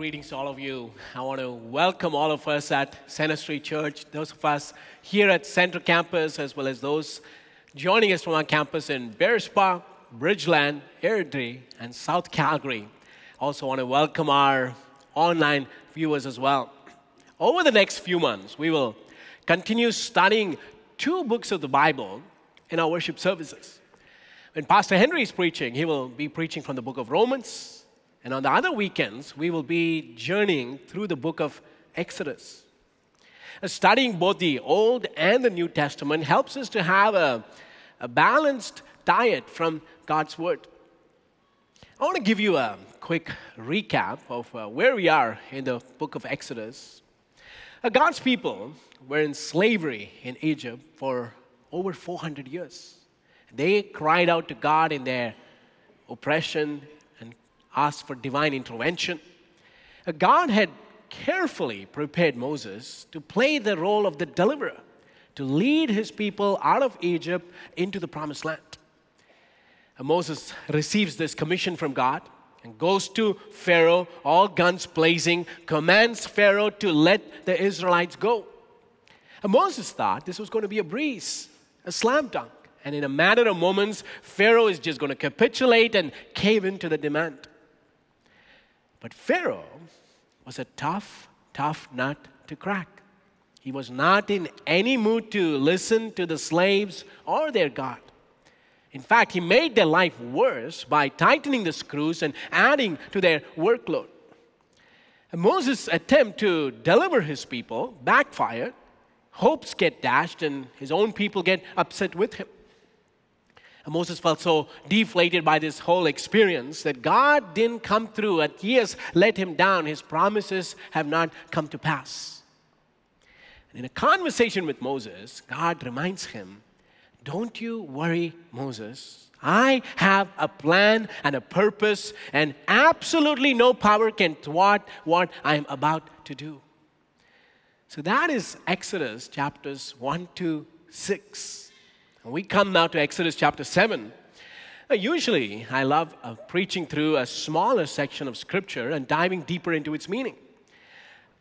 Greetings to all of you. I want to welcome all of us at Centre Street Church, those of us here at Central Campus, as well as those joining us from our campus in Bearspaw, Bridgeland, Airdrie, and South Calgary. I also want to welcome our online viewers as well. Over the next few months, we will continue studying two books of the Bible in our worship services. When Pastor Henry is preaching, he will be preaching from the book of Romans. And on the other weekends, we will be journeying through the book of Exodus. Studying both the Old and the New Testament helps us to have a balanced diet from God's Word. I want to give you a quick recap of where we are in the book of Exodus. God's people were in slavery in Egypt for over 400 years. They cried out to God in their oppression, asked for divine intervention. God had carefully prepared Moses to play the role of the deliverer, to lead his people out of Egypt into the Promised Land. Moses receives this commission from God and goes to Pharaoh, all guns blazing, commands Pharaoh to let the Israelites go. Moses thought this was going to be a breeze, a slam dunk. And in a matter of moments, Pharaoh is just going to capitulate and cave into the demand. But Pharaoh was a tough nut to crack. He was not in any mood to listen to the slaves or their God. In fact, he made their life worse by tightening the screws and adding to their workload. And Moses' attempt to deliver his people backfired. Hopes get dashed, and his own people get upset with him. And Moses felt so deflated by this whole experience that God didn't come through. At years let him down. His promises have not come to pass. And in a conversation with Moses, God reminds him, "Don't you worry, Moses. I have a plan and a purpose, and absolutely no power can thwart what I'm about to do." So that is Exodus chapters 1 to 6. We come now to Exodus chapter 7. Now, usually, I love preaching through a smaller section of Scripture and diving deeper into its meaning.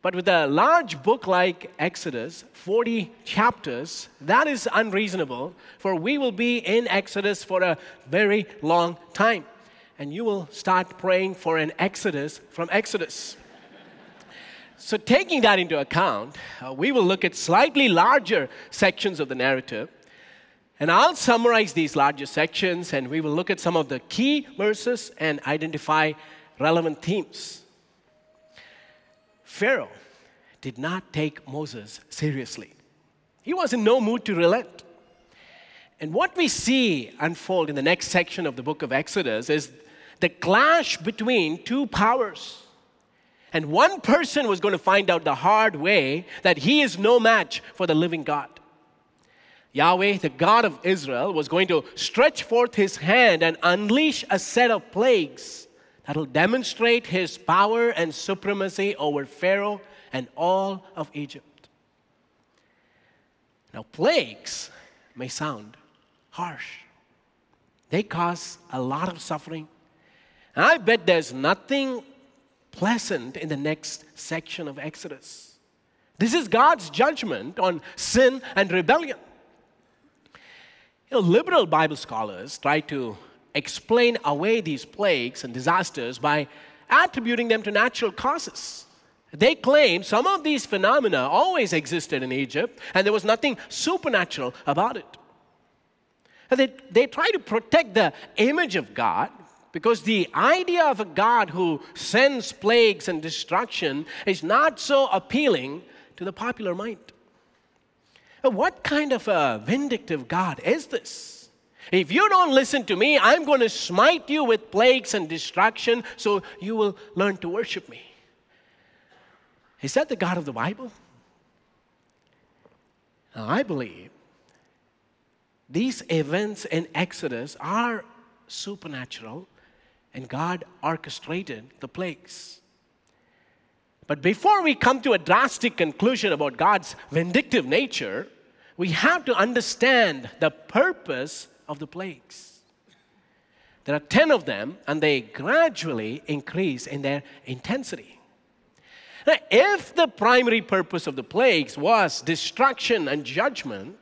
But with a large book like Exodus, 40 chapters, that is unreasonable, for we will be in Exodus for a very long time. And you will start praying for an exodus from Exodus. So taking that into account, we will look at slightly larger sections of the narrative. And I'll summarize these larger sections, and we will look at some of the key verses and identify relevant themes. Pharaoh did not take Moses seriously. He was in no mood to relent. And what we see unfold in the next section of the book of Exodus is the clash between two powers. And one person was going to find out the hard way that he is no match for the living God. Yahweh, the God of Israel, was going to stretch forth his hand and unleash a set of plagues that will demonstrate his power and supremacy over Pharaoh and all of Egypt. Now, plagues may sound harsh. They cause a lot of suffering. And I bet there's nothing pleasant in the next section of Exodus. This is God's judgment on sin and rebellion. You know, liberal Bible scholars try to explain away these plagues and disasters by attributing them to natural causes. They claim some of these phenomena always existed in Egypt, and there was nothing supernatural about it. And they try to protect the image of God, because the idea of a God who sends plagues and destruction is not so appealing to the popular mind. What kind of a vindictive God is this? If you don't listen to me, I'm going to smite you with plagues and destruction so you will learn to worship me. Is that the God of the Bible? Now, I believe these events in Exodus are supernatural, and God orchestrated the plagues. But before we come to a drastic conclusion about God's vindictive nature, we have to understand the purpose of the plagues. There are 10 of them, and they gradually increase in their intensity. if the primary purpose of the plagues was destruction and judgment,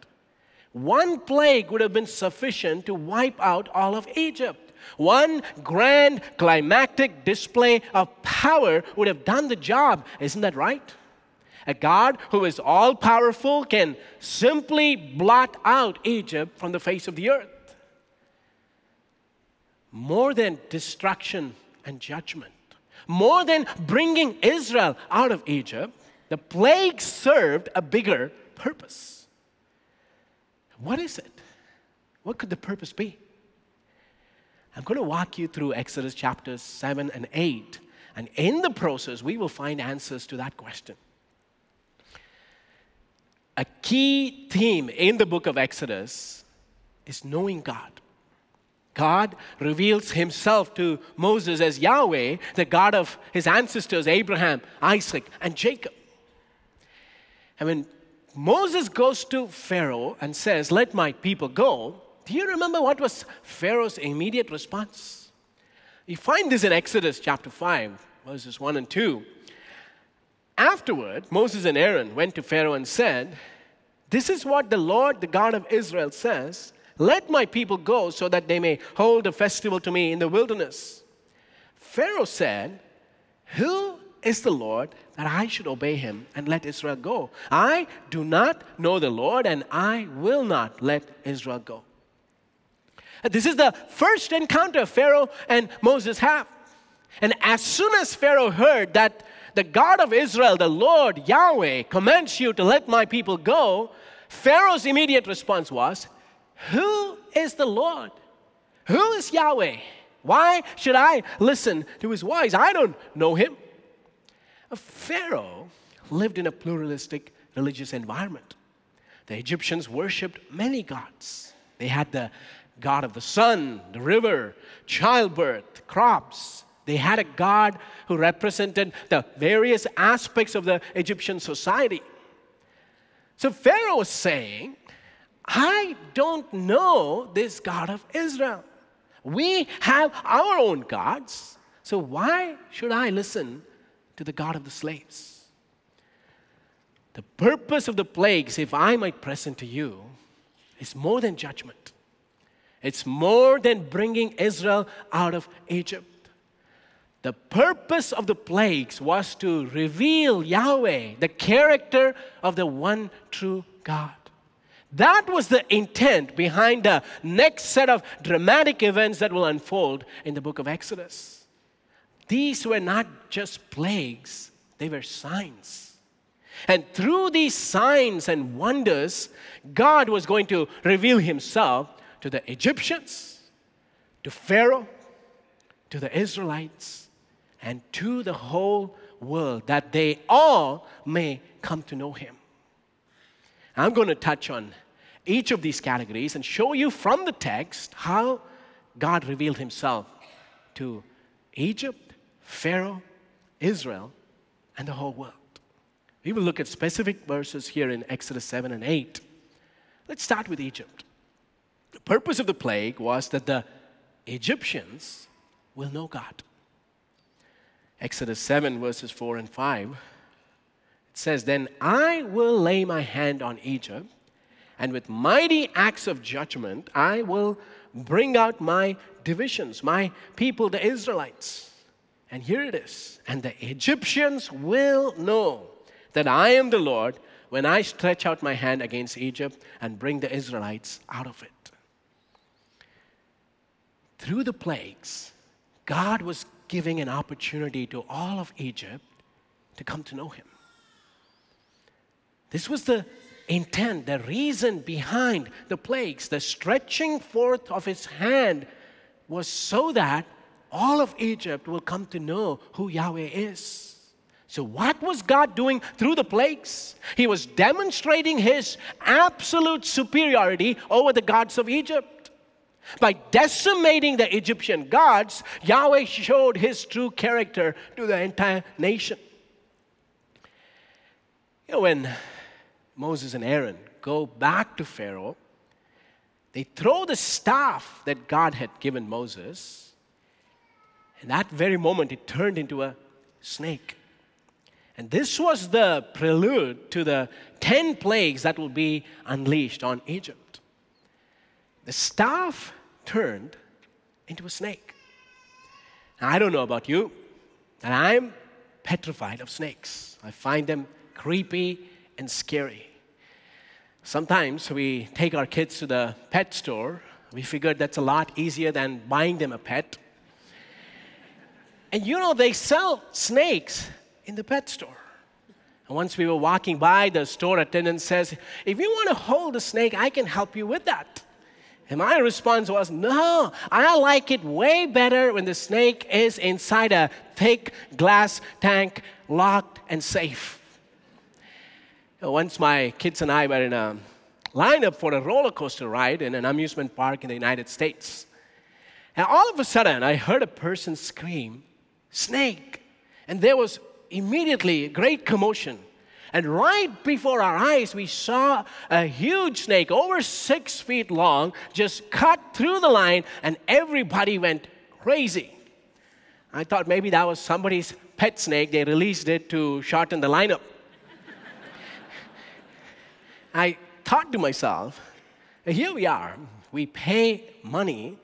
one plague would have been sufficient to wipe out all of Egypt. One grand climactic display of power would have done the job. Isn't that right? A God who is all-powerful can simply blot out Egypt from the face of the earth. More than destruction and judgment, more than bringing Israel out of Egypt, the plague served a bigger purpose. What is it? What could the purpose be? I'm going to walk you through Exodus chapters 7 and 8, and in the process, we will find answers to that question. A key theme in the book of Exodus is knowing God. God reveals himself to Moses as Yahweh, the God of his ancestors, Abraham, Isaac, and Jacob. And when Moses goes to Pharaoh and says, "Let my people go," do you remember what was Pharaoh's immediate response? You find this in Exodus chapter 5, verses 1 and 2. Afterward, Moses and Aaron went to Pharaoh and said, "This is what the Lord, the God of Israel, says, let my people go so that they may hold a festival to me in the wilderness." Pharaoh said, "Who is the Lord that I should obey him and let Israel go? I do not know the Lord, and I will not let Israel go." This is the first encounter Pharaoh and Moses have. And as soon as Pharaoh heard that the God of Israel, the Lord, Yahweh, commands you to let my people go, Pharaoh's immediate response was, "Who is the Lord? Who is Yahweh? Why should I listen to his voice? I don't know him." Pharaoh lived in a pluralistic religious environment. The Egyptians worshipped many gods. They had the god of the sun, the river, childbirth, crops. They had a god who represented the various aspects of the Egyptian society. So Pharaoh was saying, "I don't know this God of Israel. We have our own gods, so why should I listen to the God of the slaves?" The purpose of the plagues, if I might present to you, is more than judgment. It's more than bringing Israel out of Egypt. The purpose of the plagues was to reveal Yahweh, the character of the one true God. That was the intent behind the next set of dramatic events that will unfold in the book of Exodus. These were not just plagues, they were signs. And through these signs and wonders, God was going to reveal himself to the Egyptians, to Pharaoh, to the Israelites, and to the whole world, that they all may come to know him. I'm going to touch on each of these categories and show you from the text how God revealed himself to Egypt, Pharaoh, Israel, and the whole world. We will look at specific verses here in Exodus 7 and 8. Let's start with Egypt. The purpose of the plague was that the Egyptians will know God. Exodus 7, verses 4 and 5. Says, "Then I will lay my hand on Egypt, and with mighty acts of judgment I will bring out my divisions, my people, the Israelites." And here it is, "And the Egyptians will know that I am the Lord when I stretch out my hand against Egypt and bring the Israelites out of it." Through the plagues, God was giving an opportunity to all of Egypt to come to know him. This was the intent, the reason behind the plagues. The stretching forth of his hand was so that all of Egypt will come to know who Yahweh is. So what was God doing through the plagues? He was demonstrating his absolute superiority over the gods of Egypt. By decimating the Egyptian gods, Yahweh showed his true character to the entire nation. You know, when Moses and Aaron go back to Pharaoh, they throw the staff that God had given Moses, and that very moment it turned into a snake. And this was the prelude to the 10 plagues that will be unleashed on Egypt. The staff turned into a snake. Now, I don't know about you, and I'm petrified of snakes. I find them creepy and scary. Sometimes we take our kids to the pet store. We figured that's a lot easier than buying them a pet. And you know, they sell snakes in the pet store. And once we were walking by, the store attendant says, "If you want to hold a snake, I can help you with that." And my response was, "No, I like it way better when the snake is inside a thick glass tank, locked and safe." Once my kids and I were in a lineup for a roller coaster ride in an amusement park in the United States. And all of a sudden, I heard a person scream, "Snake!" And there was immediately a great commotion. And right before our eyes, we saw a huge snake, over 6 feet long, just cut through the line, and everybody went crazy. I thought maybe that was somebody's pet snake. They released it to shorten the lineup. I thought to myself, here we are. We pay money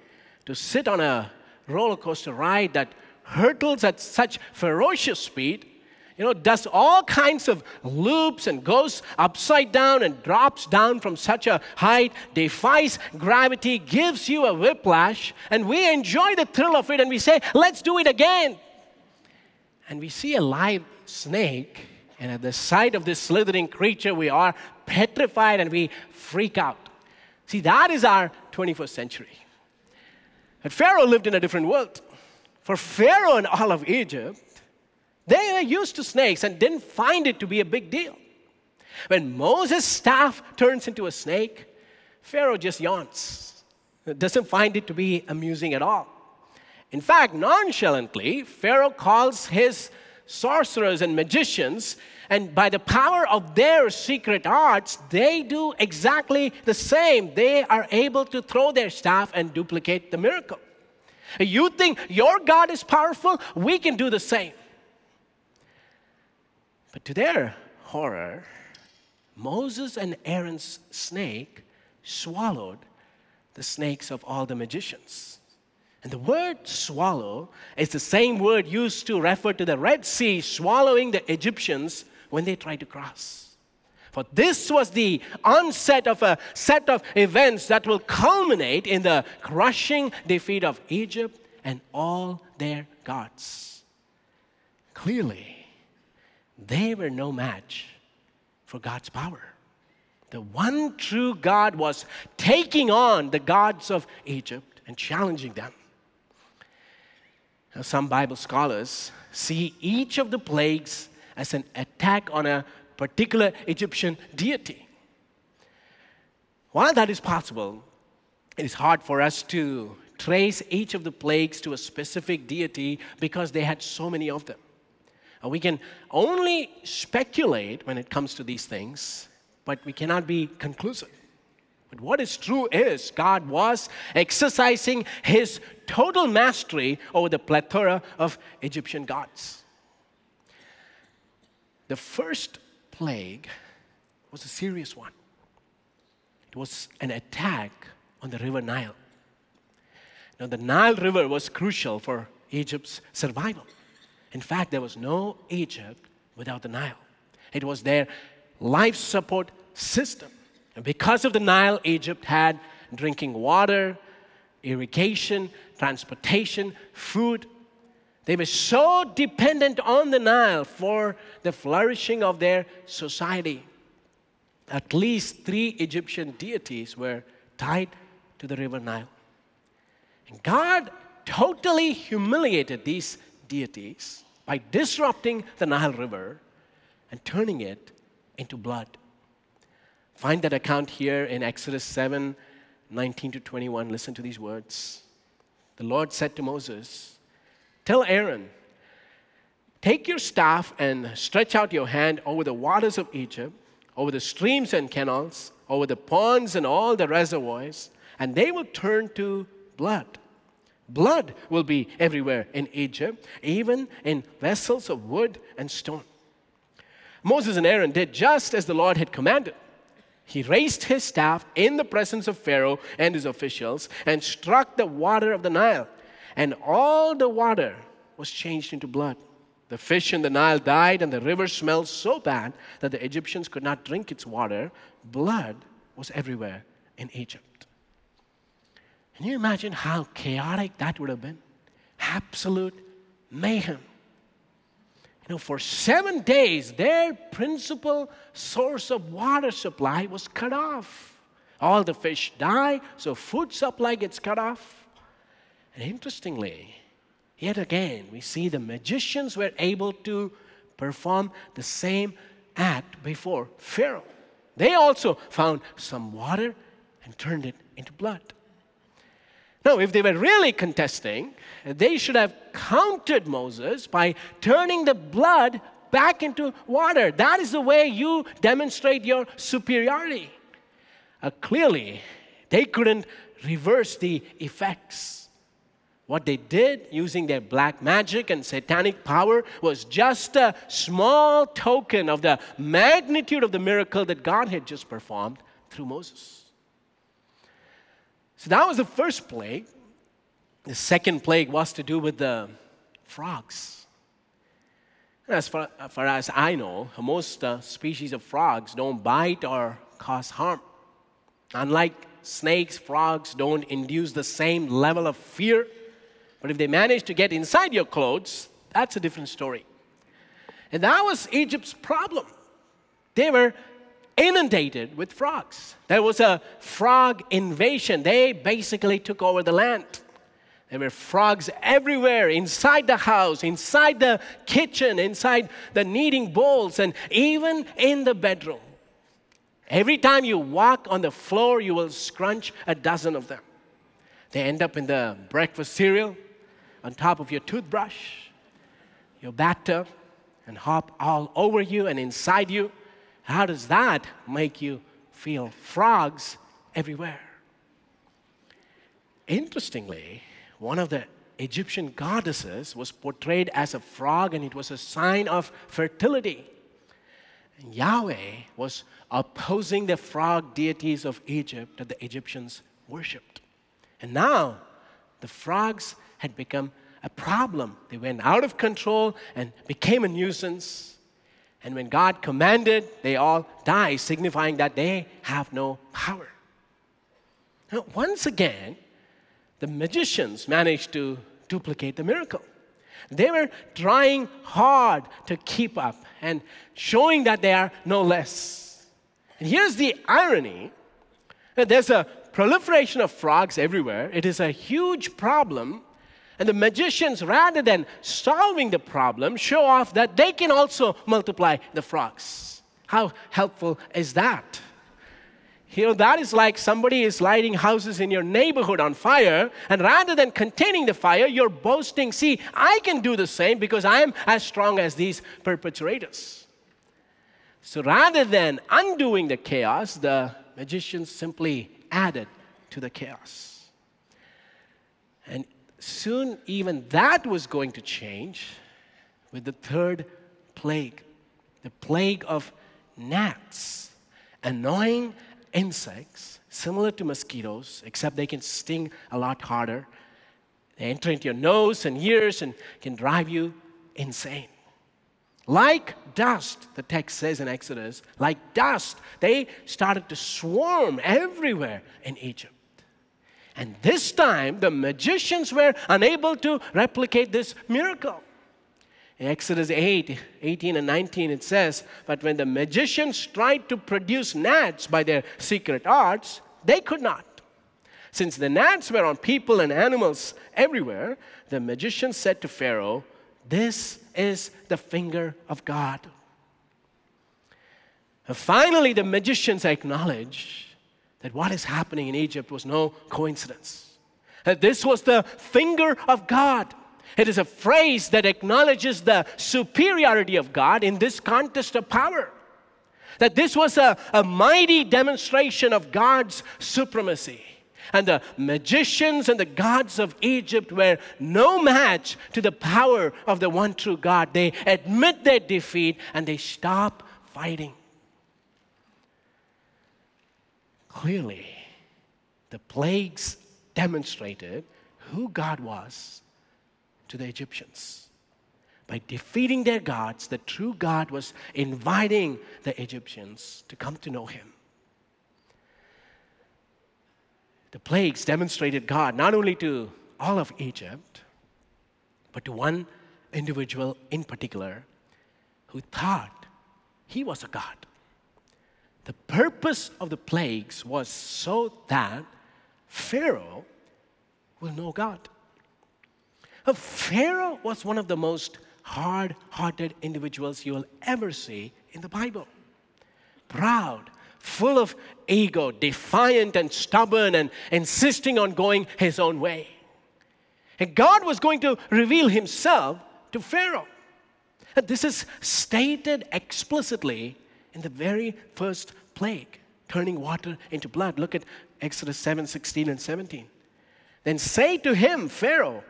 to sit on a roller coaster ride that hurtles at such ferocious speed, you know, does all kinds of loops and goes upside down and drops down from such a height, defies gravity, gives you a whiplash, and we enjoy the thrill of it, and we say, "Let's do it again." And we see a live snake, and at the sight of this slithering creature, we are petrified and we freak out. See, that is our 21st century. But Pharaoh lived in a different world. For Pharaoh and all of Egypt, they were used to snakes and didn't find it to be a big deal. When Moses' staff turns into a snake, Pharaoh just yawns. Doesn't find it to be amusing at all. In fact, nonchalantly, Pharaoh calls his sorcerers and magicians, and by the power of their secret arts, they do exactly the same. They are able to throw their staff and duplicate the miracle. You think your God is powerful? We can do the same. But to their horror, Moses and Aaron's snake swallowed the snakes of all the magicians. And the word swallow is the same word used to refer to the Red Sea swallowing the Egyptians when they tried to cross. For this was the onset of a set of events that will culminate in the crushing defeat of Egypt and all their gods. Clearly, they were no match for God's power. The one true God was taking on the gods of Egypt and challenging them. Now, some Bible scholars see each of the plagues as an attack on a particular Egyptian deity. While that is possible, it is hard for us to trace each of the plagues to a specific deity because they had so many of them. And we can only speculate when it comes to these things, but we cannot be conclusive. But what is true is God was exercising his total mastery over the plethora of Egyptian gods. The first plague was a serious one. It was an attack on the river Nile. Now, the Nile River was crucial for Egypt's survival. In fact, there was no Egypt without the Nile. It was their life support system. And because of the Nile, Egypt had drinking water, irrigation, transportation, food. They were so dependent on the Nile for the flourishing of their society. At least 3 Egyptian deities were tied to the river Nile. And God totally humiliated these deities by disrupting the Nile River and turning it into blood. Find that account here in Exodus 7, 19 to 21. Listen to these words. The Lord said to Moses, "Tell Aaron, take your staff and stretch out your hand over the waters of Egypt, over the streams and canals, over the ponds and all the reservoirs, and they will turn to blood. Blood will be everywhere in Egypt, even in vessels of wood and stone. Moses and Aaron did just as the Lord had commanded. He raised his staff in the presence of Pharaoh and his officials and struck the water of the Nile, and all the water was changed into blood. The fish in the Nile died, and the river smelled so bad that the Egyptians could not drink its water. Blood was everywhere in Egypt. Can you imagine how chaotic that would have been? Absolute mayhem. You know, for 7 days, their principal source of water supply was cut off. All the fish die, so food supply gets cut off. And interestingly, yet again, we see the magicians were able to perform the same act before Pharaoh. They also found some water and turned it into blood. Now, if they were really contesting, they should have countered Moses by turning the blood back into water. That is the way you demonstrate your superiority. Clearly, they couldn't reverse the effects. What they did using their black magic and satanic power was just a small token of the magnitude of the miracle that God had just performed through Moses. So that was the first plague. The second plague was to do with the frogs. And as far as I know, most species of frogs don't bite or cause harm. Unlike snakes, frogs don't induce the same level of fear. But if they manage to get inside your clothes, that's a different story. And that was Egypt's problem. They were inundated with frogs. There was a frog invasion. They basically took over the land. There were frogs everywhere, inside the house, inside the kitchen, inside the kneading bowls, and even in the bedroom. Every time you walk on the floor, you will scrunch a dozen of them. They end up in the breakfast cereal, on top of your toothbrush, your batter, and hop all over you and inside you. How does that make you feel? Frogs everywhere. Interestingly, one of the Egyptian goddesses was portrayed as a frog, and it was a sign of fertility. And Yahweh was opposing the frog deities of Egypt that the Egyptians worshipped. And now the frogs had become a problem. They went out of control and became a nuisance. And when God commanded, they all die, signifying that they have no power. Now, once again, the magicians managed to duplicate the miracle. They were trying hard to keep up and showing that they are no less. And here's the irony. There's a proliferation of frogs everywhere. It is a huge problem. And the magicians, rather than solving the problem, show off that they can also multiply the frogs. How helpful is that? You know, that is like somebody is lighting houses in your neighborhood on fire, and rather than containing the fire, you're boasting, see, I can do the same because I am as strong as these perpetrators. So rather than undoing the chaos, the magicians simply added to the chaos. And soon, even that was going to change with the third plague, the plague of gnats, annoying insects similar to mosquitoes, except they can sting a lot harder. They enter into your nose and ears and can drive you insane. Like dust, the text says in Exodus, like dust, they started to swarm everywhere in Egypt. And this time, the magicians were unable to replicate this miracle. In Exodus 8, 18 and 19, it says, but when the magicians tried to produce gnats by their secret arts, they could not. Since the gnats were on people and animals everywhere, the magicians said to Pharaoh, this is the finger of God. And finally, the magicians acknowledge that what is happening in Egypt was no coincidence. That this was the finger of God. It is a phrase that acknowledges the superiority of God in this contest of power. That this was a mighty demonstration of God's supremacy. And the magicians and the gods of Egypt were no match to the power of the one true God. They admit their defeat and they stop fighting. Clearly, the plagues demonstrated who God was to the Egyptians. By defeating their gods, the true God was inviting the Egyptians to come to know him. The plagues demonstrated God not only to all of Egypt, but to one individual in particular who thought he was a god. The purpose of the plagues was so that Pharaoh will know God. Pharaoh was one of the most hard-hearted individuals you will ever see in the Bible. Proud, full of ego, defiant and stubborn and insisting on going his own way. And God was going to reveal himself to Pharaoh. And this is stated explicitly in the very first plague, turning water into blood. Look at Exodus 7, 16 and 17. Then say to him, Pharaoh,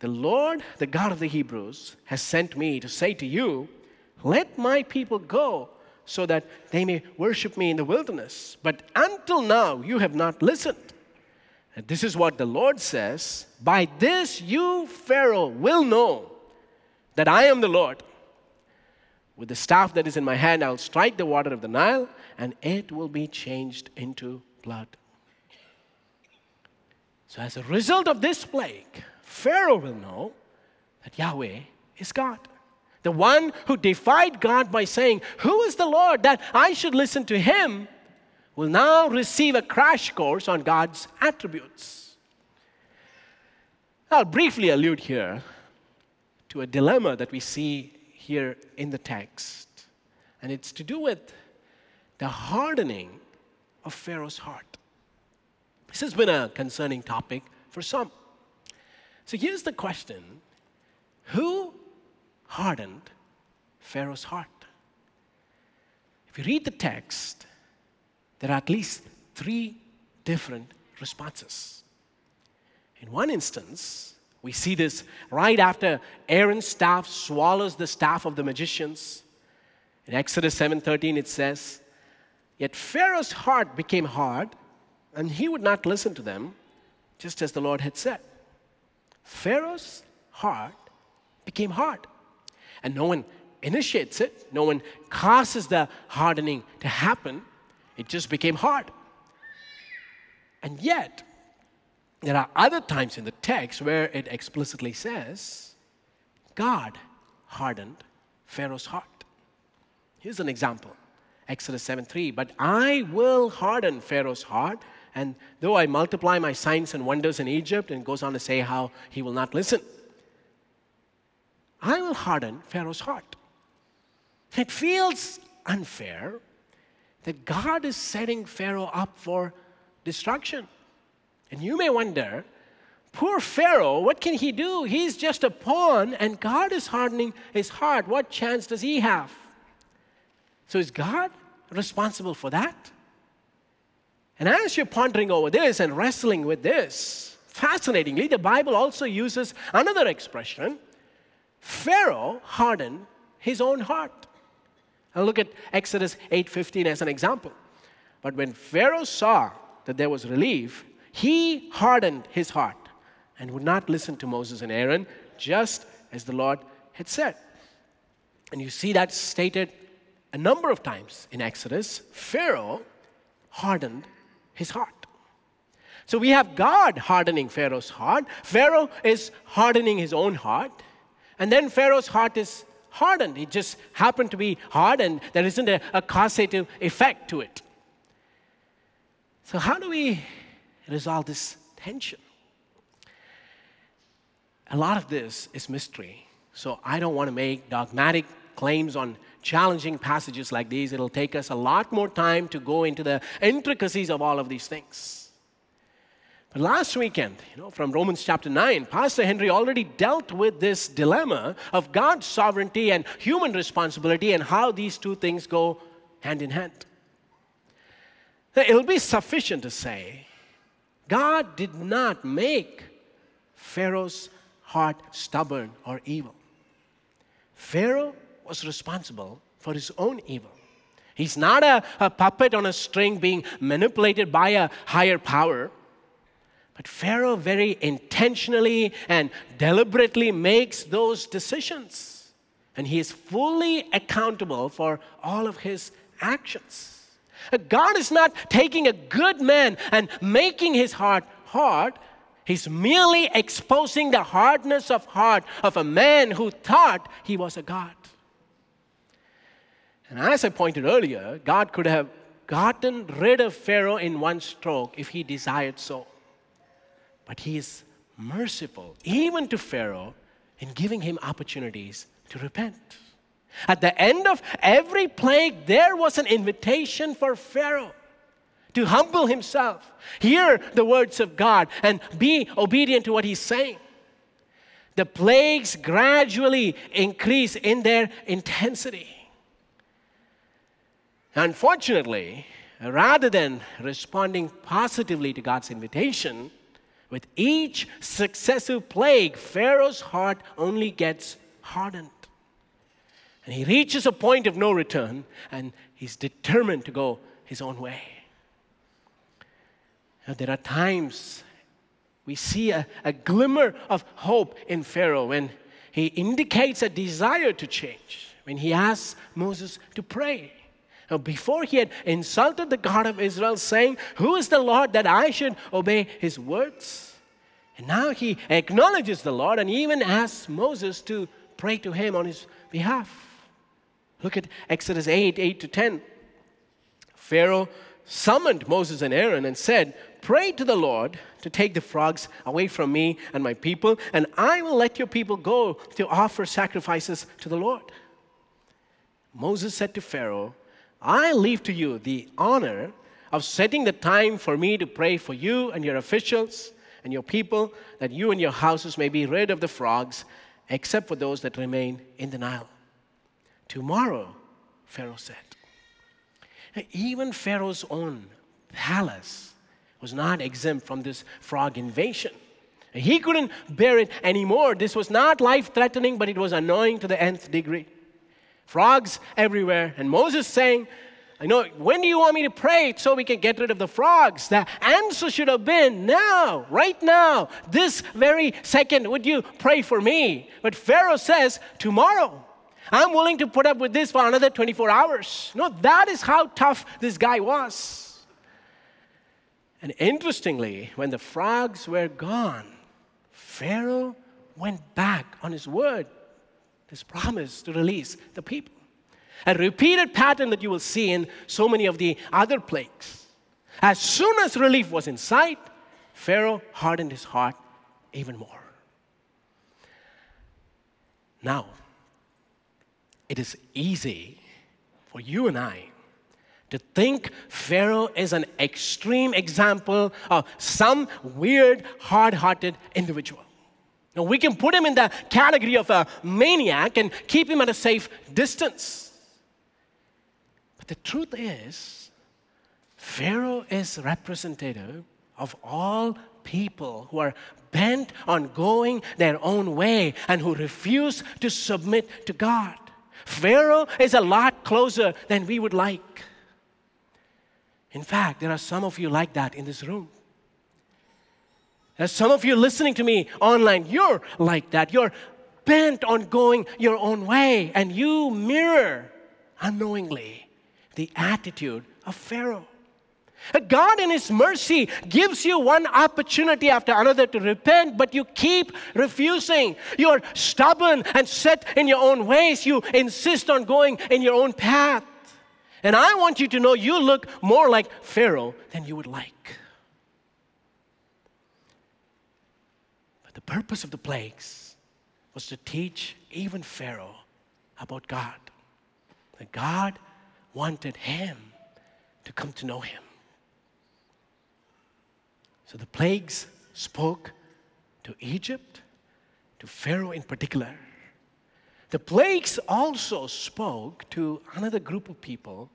the Lord, the God of the Hebrews, has sent me to say to you, let my people go so that they may worship me in the wilderness. But until now, you have not listened. And this is what the Lord says, by this you, Pharaoh, will know that I am the Lord. With the staff that is in my hand, I'll strike the water of the Nile, and it will be changed into blood. So as a result of this plague, Pharaoh will know that Yahweh is God. The one who defied God by saying, who is the Lord that I should listen to him, will now receive a crash course on God's attributes. I'll briefly allude here to a dilemma that we see here in the text. And it's to do with the hardening of Pharaoh's heart. This has been a concerning topic for some. So here's the question, who hardened Pharaoh's heart? If you read the text, there are at least three different responses. In one instance, we see this right after Aaron's staff swallows the staff of the magicians. In Exodus 7:13 it says, yet Pharaoh's heart became hard, and he would not listen to them, just as the Lord had said. Pharaoh's heart became hard. And no one initiates it. No one causes the hardening to happen. It just became hard. And yet, there are other times in the text where it explicitly says, God hardened Pharaoh's heart. Here's an example. Exodus 7:3, but I will harden Pharaoh's heart, and though I multiply my signs and wonders in Egypt, and goes on to say how he will not listen. I will harden Pharaoh's heart. It feels unfair that God is setting Pharaoh up for destruction. And you may wonder, poor Pharaoh, what can he do? He's just a pawn, and God is hardening his heart. What chance does he have? So is God responsible for that? And as you're pondering over this and wrestling with this, fascinatingly, the Bible also uses another expression. Pharaoh hardened his own heart. And look at Exodus 8:15 as an example. But when Pharaoh saw that there was relief, he hardened his heart and would not listen to Moses and Aaron, just as the Lord had said. And you see that stated a number of times in Exodus. Pharaoh hardened his heart. So we have God hardening Pharaoh's heart. Pharaoh is hardening his own heart. And then Pharaoh's heart is hardened. It just happened to be hardened. There isn't a causative effect to it. So how do we resolve this tension? A lot of this is mystery. So I don't want to make dogmatic claims on challenging passages like these. It'll take us a lot more time to go into the intricacies of all of these things. But last weekend, from Romans chapter 9, Pastor Henry already dealt with this dilemma of God's sovereignty and human responsibility and how these two things go hand in hand. It'll be sufficient to say, God did not make Pharaoh's heart stubborn or evil. Pharaoh was responsible for his own evil. He's not a puppet on a string being manipulated by a higher power. But Pharaoh very intentionally and deliberately makes those decisions. And he is fully accountable for all of his actions. God is not taking a good man and making his heart hard. He's merely exposing the hardness of heart of a man who thought he was a god. And as I pointed earlier, God could have gotten rid of Pharaoh in one stroke if he desired so. But he is merciful, even to Pharaoh, in giving him opportunities to repent. At the end of every plague, there was an invitation for Pharaoh to humble himself, hear the words of God, and be obedient to what he's saying. The plagues gradually increase in their intensity. Unfortunately, rather than responding positively to God's invitation, with each successive plague, Pharaoh's heart only gets hardened. And he reaches a point of no return, and he's determined to go his own way. Now, there are times we see a glimmer of hope in Pharaoh when he indicates a desire to change, when he asks Moses to pray. Now, before he had insulted the God of Israel, saying, "Who is the Lord that I should obey his words?" And now he acknowledges the Lord and even asks Moses to pray to him on his behalf. Look at Exodus 8:8-10. Pharaoh summoned Moses and Aaron and said, "Pray to the Lord to take the frogs away from me and my people, and I will let your people go to offer sacrifices to the Lord." Moses said to Pharaoh, "I leave to you the honor of setting the time for me to pray for you and your officials and your people, that you and your houses may be rid of the frogs, except for those that remain in the Nile." "Tomorrow," Pharaoh said. Even Pharaoh's own palace was not exempt from this frog invasion. He couldn't bear it anymore. This was not life-threatening, but it was annoying to the nth degree. Frogs everywhere. And Moses saying, "I know, when do you want me to pray so we can get rid of the frogs? The answer should have been now, right now, this very second, would you pray for me?" But Pharaoh says, "Tomorrow. I'm willing to put up with this for another 24 hours. No, that is how tough this guy was. And interestingly, when the frogs were gone, Pharaoh went back on his word, his promise to release the people. A repeated pattern that you will see in so many of the other plagues. As soon as relief was in sight, Pharaoh hardened his heart even more. Now, it is easy for you and I to think Pharaoh is an extreme example of some weird, hard-hearted individual. Now, we can put him in the category of a maniac and keep him at a safe distance. But the truth is, Pharaoh is representative of all people who are bent on going their own way and who refuse to submit to God. Pharaoh is a lot closer than we would like. In fact, there are some of you like that in this room. As some of you listening to me online, you're like that. You're bent on going your own way, and you mirror unknowingly the attitude of Pharaoh. God in His mercy gives you one opportunity after another to repent, but you keep refusing. You're stubborn and set in your own ways. You insist on going in your own path. And I want you to know you look more like Pharaoh than you would like. The purpose of the plagues was to teach even Pharaoh about God. That God wanted him to come to know Him. So the plagues spoke to Egypt, to Pharaoh in particular. The plagues also spoke to another group of people,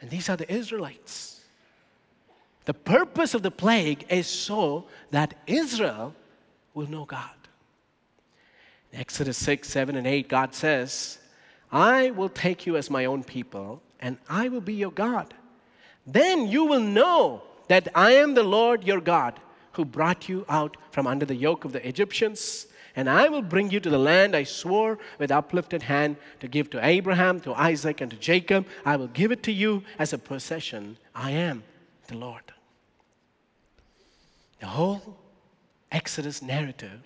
and these are the Israelites. The purpose of the plague is so that Israel will know God. In Exodus 6, 7, and 8, God says, I will take you as my own people, and I will be your God. Then you will know that I am the Lord your God, who brought you out from under the yoke of the Egyptians, and I will bring you to the land I swore with uplifted hand to give to Abraham, to Isaac, and to Jacob. I will give it to you as a possession. I am the Lord. The whole Exodus narrative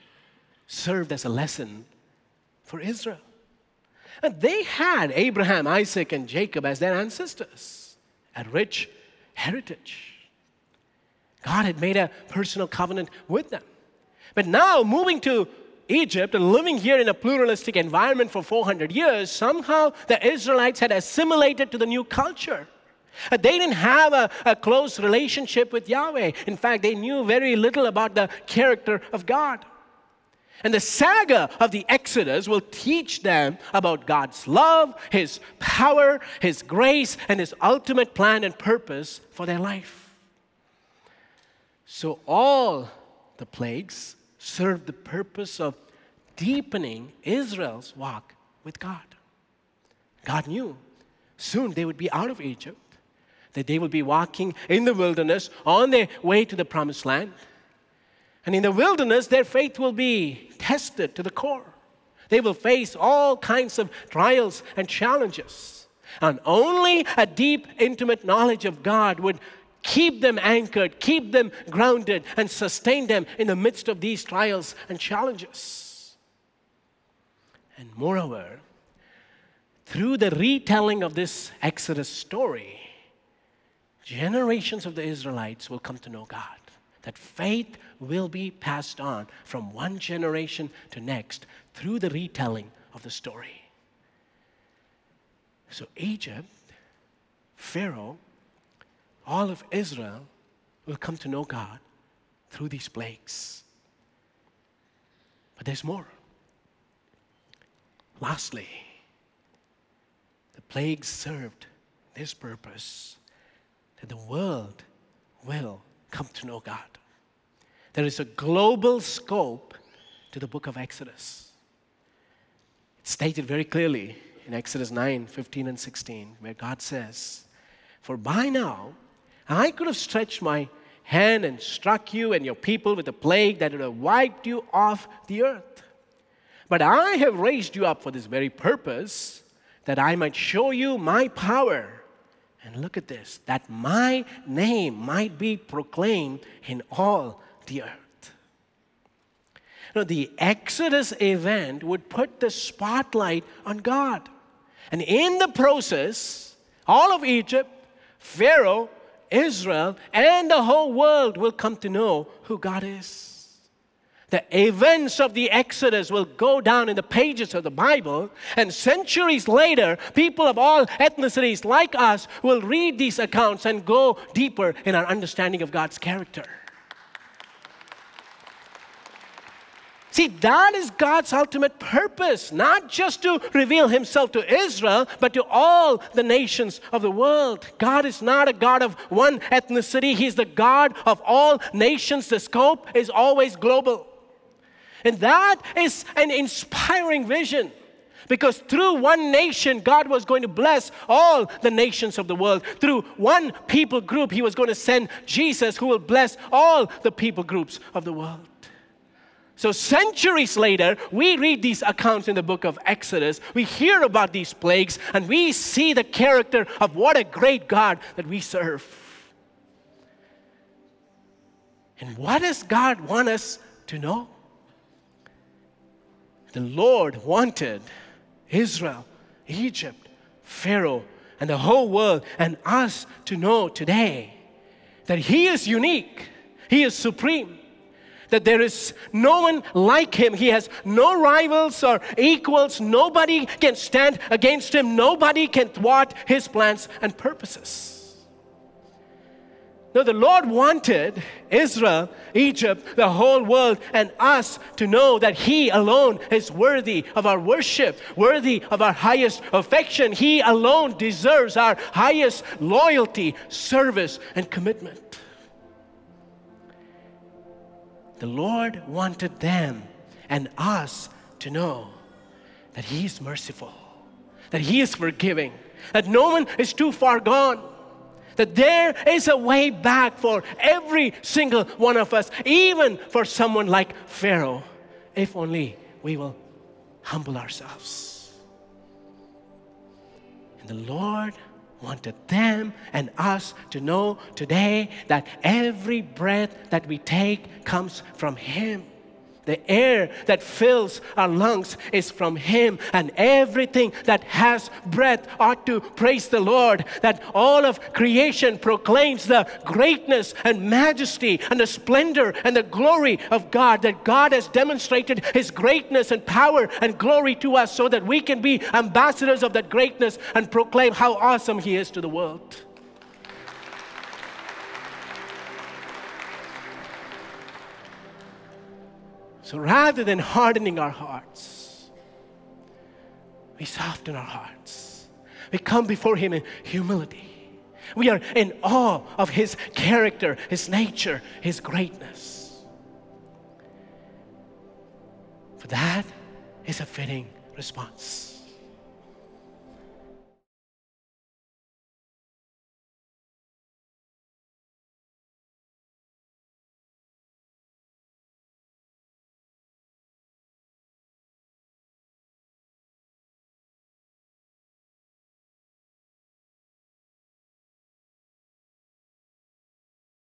served as a lesson for Israel. And they had Abraham, Isaac, and Jacob as their ancestors, a rich heritage. God had made a personal covenant with them. But now, moving to Egypt and living here in a pluralistic environment for 400 years, somehow the Israelites had assimilated to the new culture. They didn't have a close relationship with Yahweh. In fact, they knew very little about the character of God. And the saga of the Exodus will teach them about God's love, His power, His grace, and His ultimate plan and purpose for their life. So all the plagues served the purpose of deepening Israel's walk with God. God knew soon they would be out of Egypt, that they would be walking in the wilderness on their way to the Promised Land. And in the wilderness, their faith will be tested to the core. They will face all kinds of trials and challenges. And only a deep, intimate knowledge of God would keep them anchored, keep them grounded, and sustain them in the midst of these trials and challenges. And moreover, through the retelling of this Exodus story, generations of the Israelites will come to know God. That faith will be passed on from one generation to next through the retelling of the story. So Egypt, Pharaoh, all of Israel will come to know God through these plagues. But there's more. Lastly, the plagues served this purpose, that the world will come to know God. There is a global scope to the book of Exodus. It's stated very clearly in Exodus 9, 15, and 16, where God says, "For by now I could have stretched my hand and struck you and your people with a plague that would have wiped you off the earth. But I have raised you up for this very purpose, that I might show you my power. And look at this, that my name might be proclaimed in all the earth." Now, the Exodus event would put the spotlight on God. And in the process, all of Egypt, Pharaoh, Israel, and the whole world will come to know who God is. The events of the Exodus will go down in the pages of the Bible, and centuries later, people of all ethnicities like us will read these accounts and go deeper in our understanding of God's character. See, that is God's ultimate purpose, not just to reveal Himself to Israel, but to all the nations of the world. God is not a God of one ethnicity. He's the God of all nations. The scope is always global. And that is an inspiring vision, because through one nation, God was going to bless all the nations of the world. Through one people group, He was going to send Jesus, who will bless all the people groups of the world. So centuries later, we read these accounts in the book of Exodus, we hear about these plagues, and we see the character of what a great God that we serve. And what does God want us to know? The Lord wanted Israel, Egypt, Pharaoh, and the whole world, and us to know today that He is unique, He is supreme, that there is no one like Him. He has no rivals or equals. Nobody can stand against Him. Nobody can thwart His plans and purposes. Now, the Lord wanted Israel, Egypt, the whole world, and us to know that He alone is worthy of our worship, worthy of our highest affection. He alone deserves our highest loyalty, service, and commitment. The Lord wanted them and us to know that He is merciful, that He is forgiving, that no one is too far gone, that there is a way back for every single one of us, even for someone like Pharaoh, if only we will humble ourselves. And the Lord wanted them and us to know today that every breath that we take comes from Him. The air that fills our lungs is from Him, and everything that has breath ought to praise the Lord, that all of creation proclaims the greatness and majesty and the splendor and the glory of God, that God has demonstrated His greatness and power and glory to us so that we can be ambassadors of that greatness and proclaim how awesome He is to the world. So rather than hardening our hearts, we soften our hearts. We come before Him in humility. We are in awe of His character, His nature, His greatness. For that is a fitting response.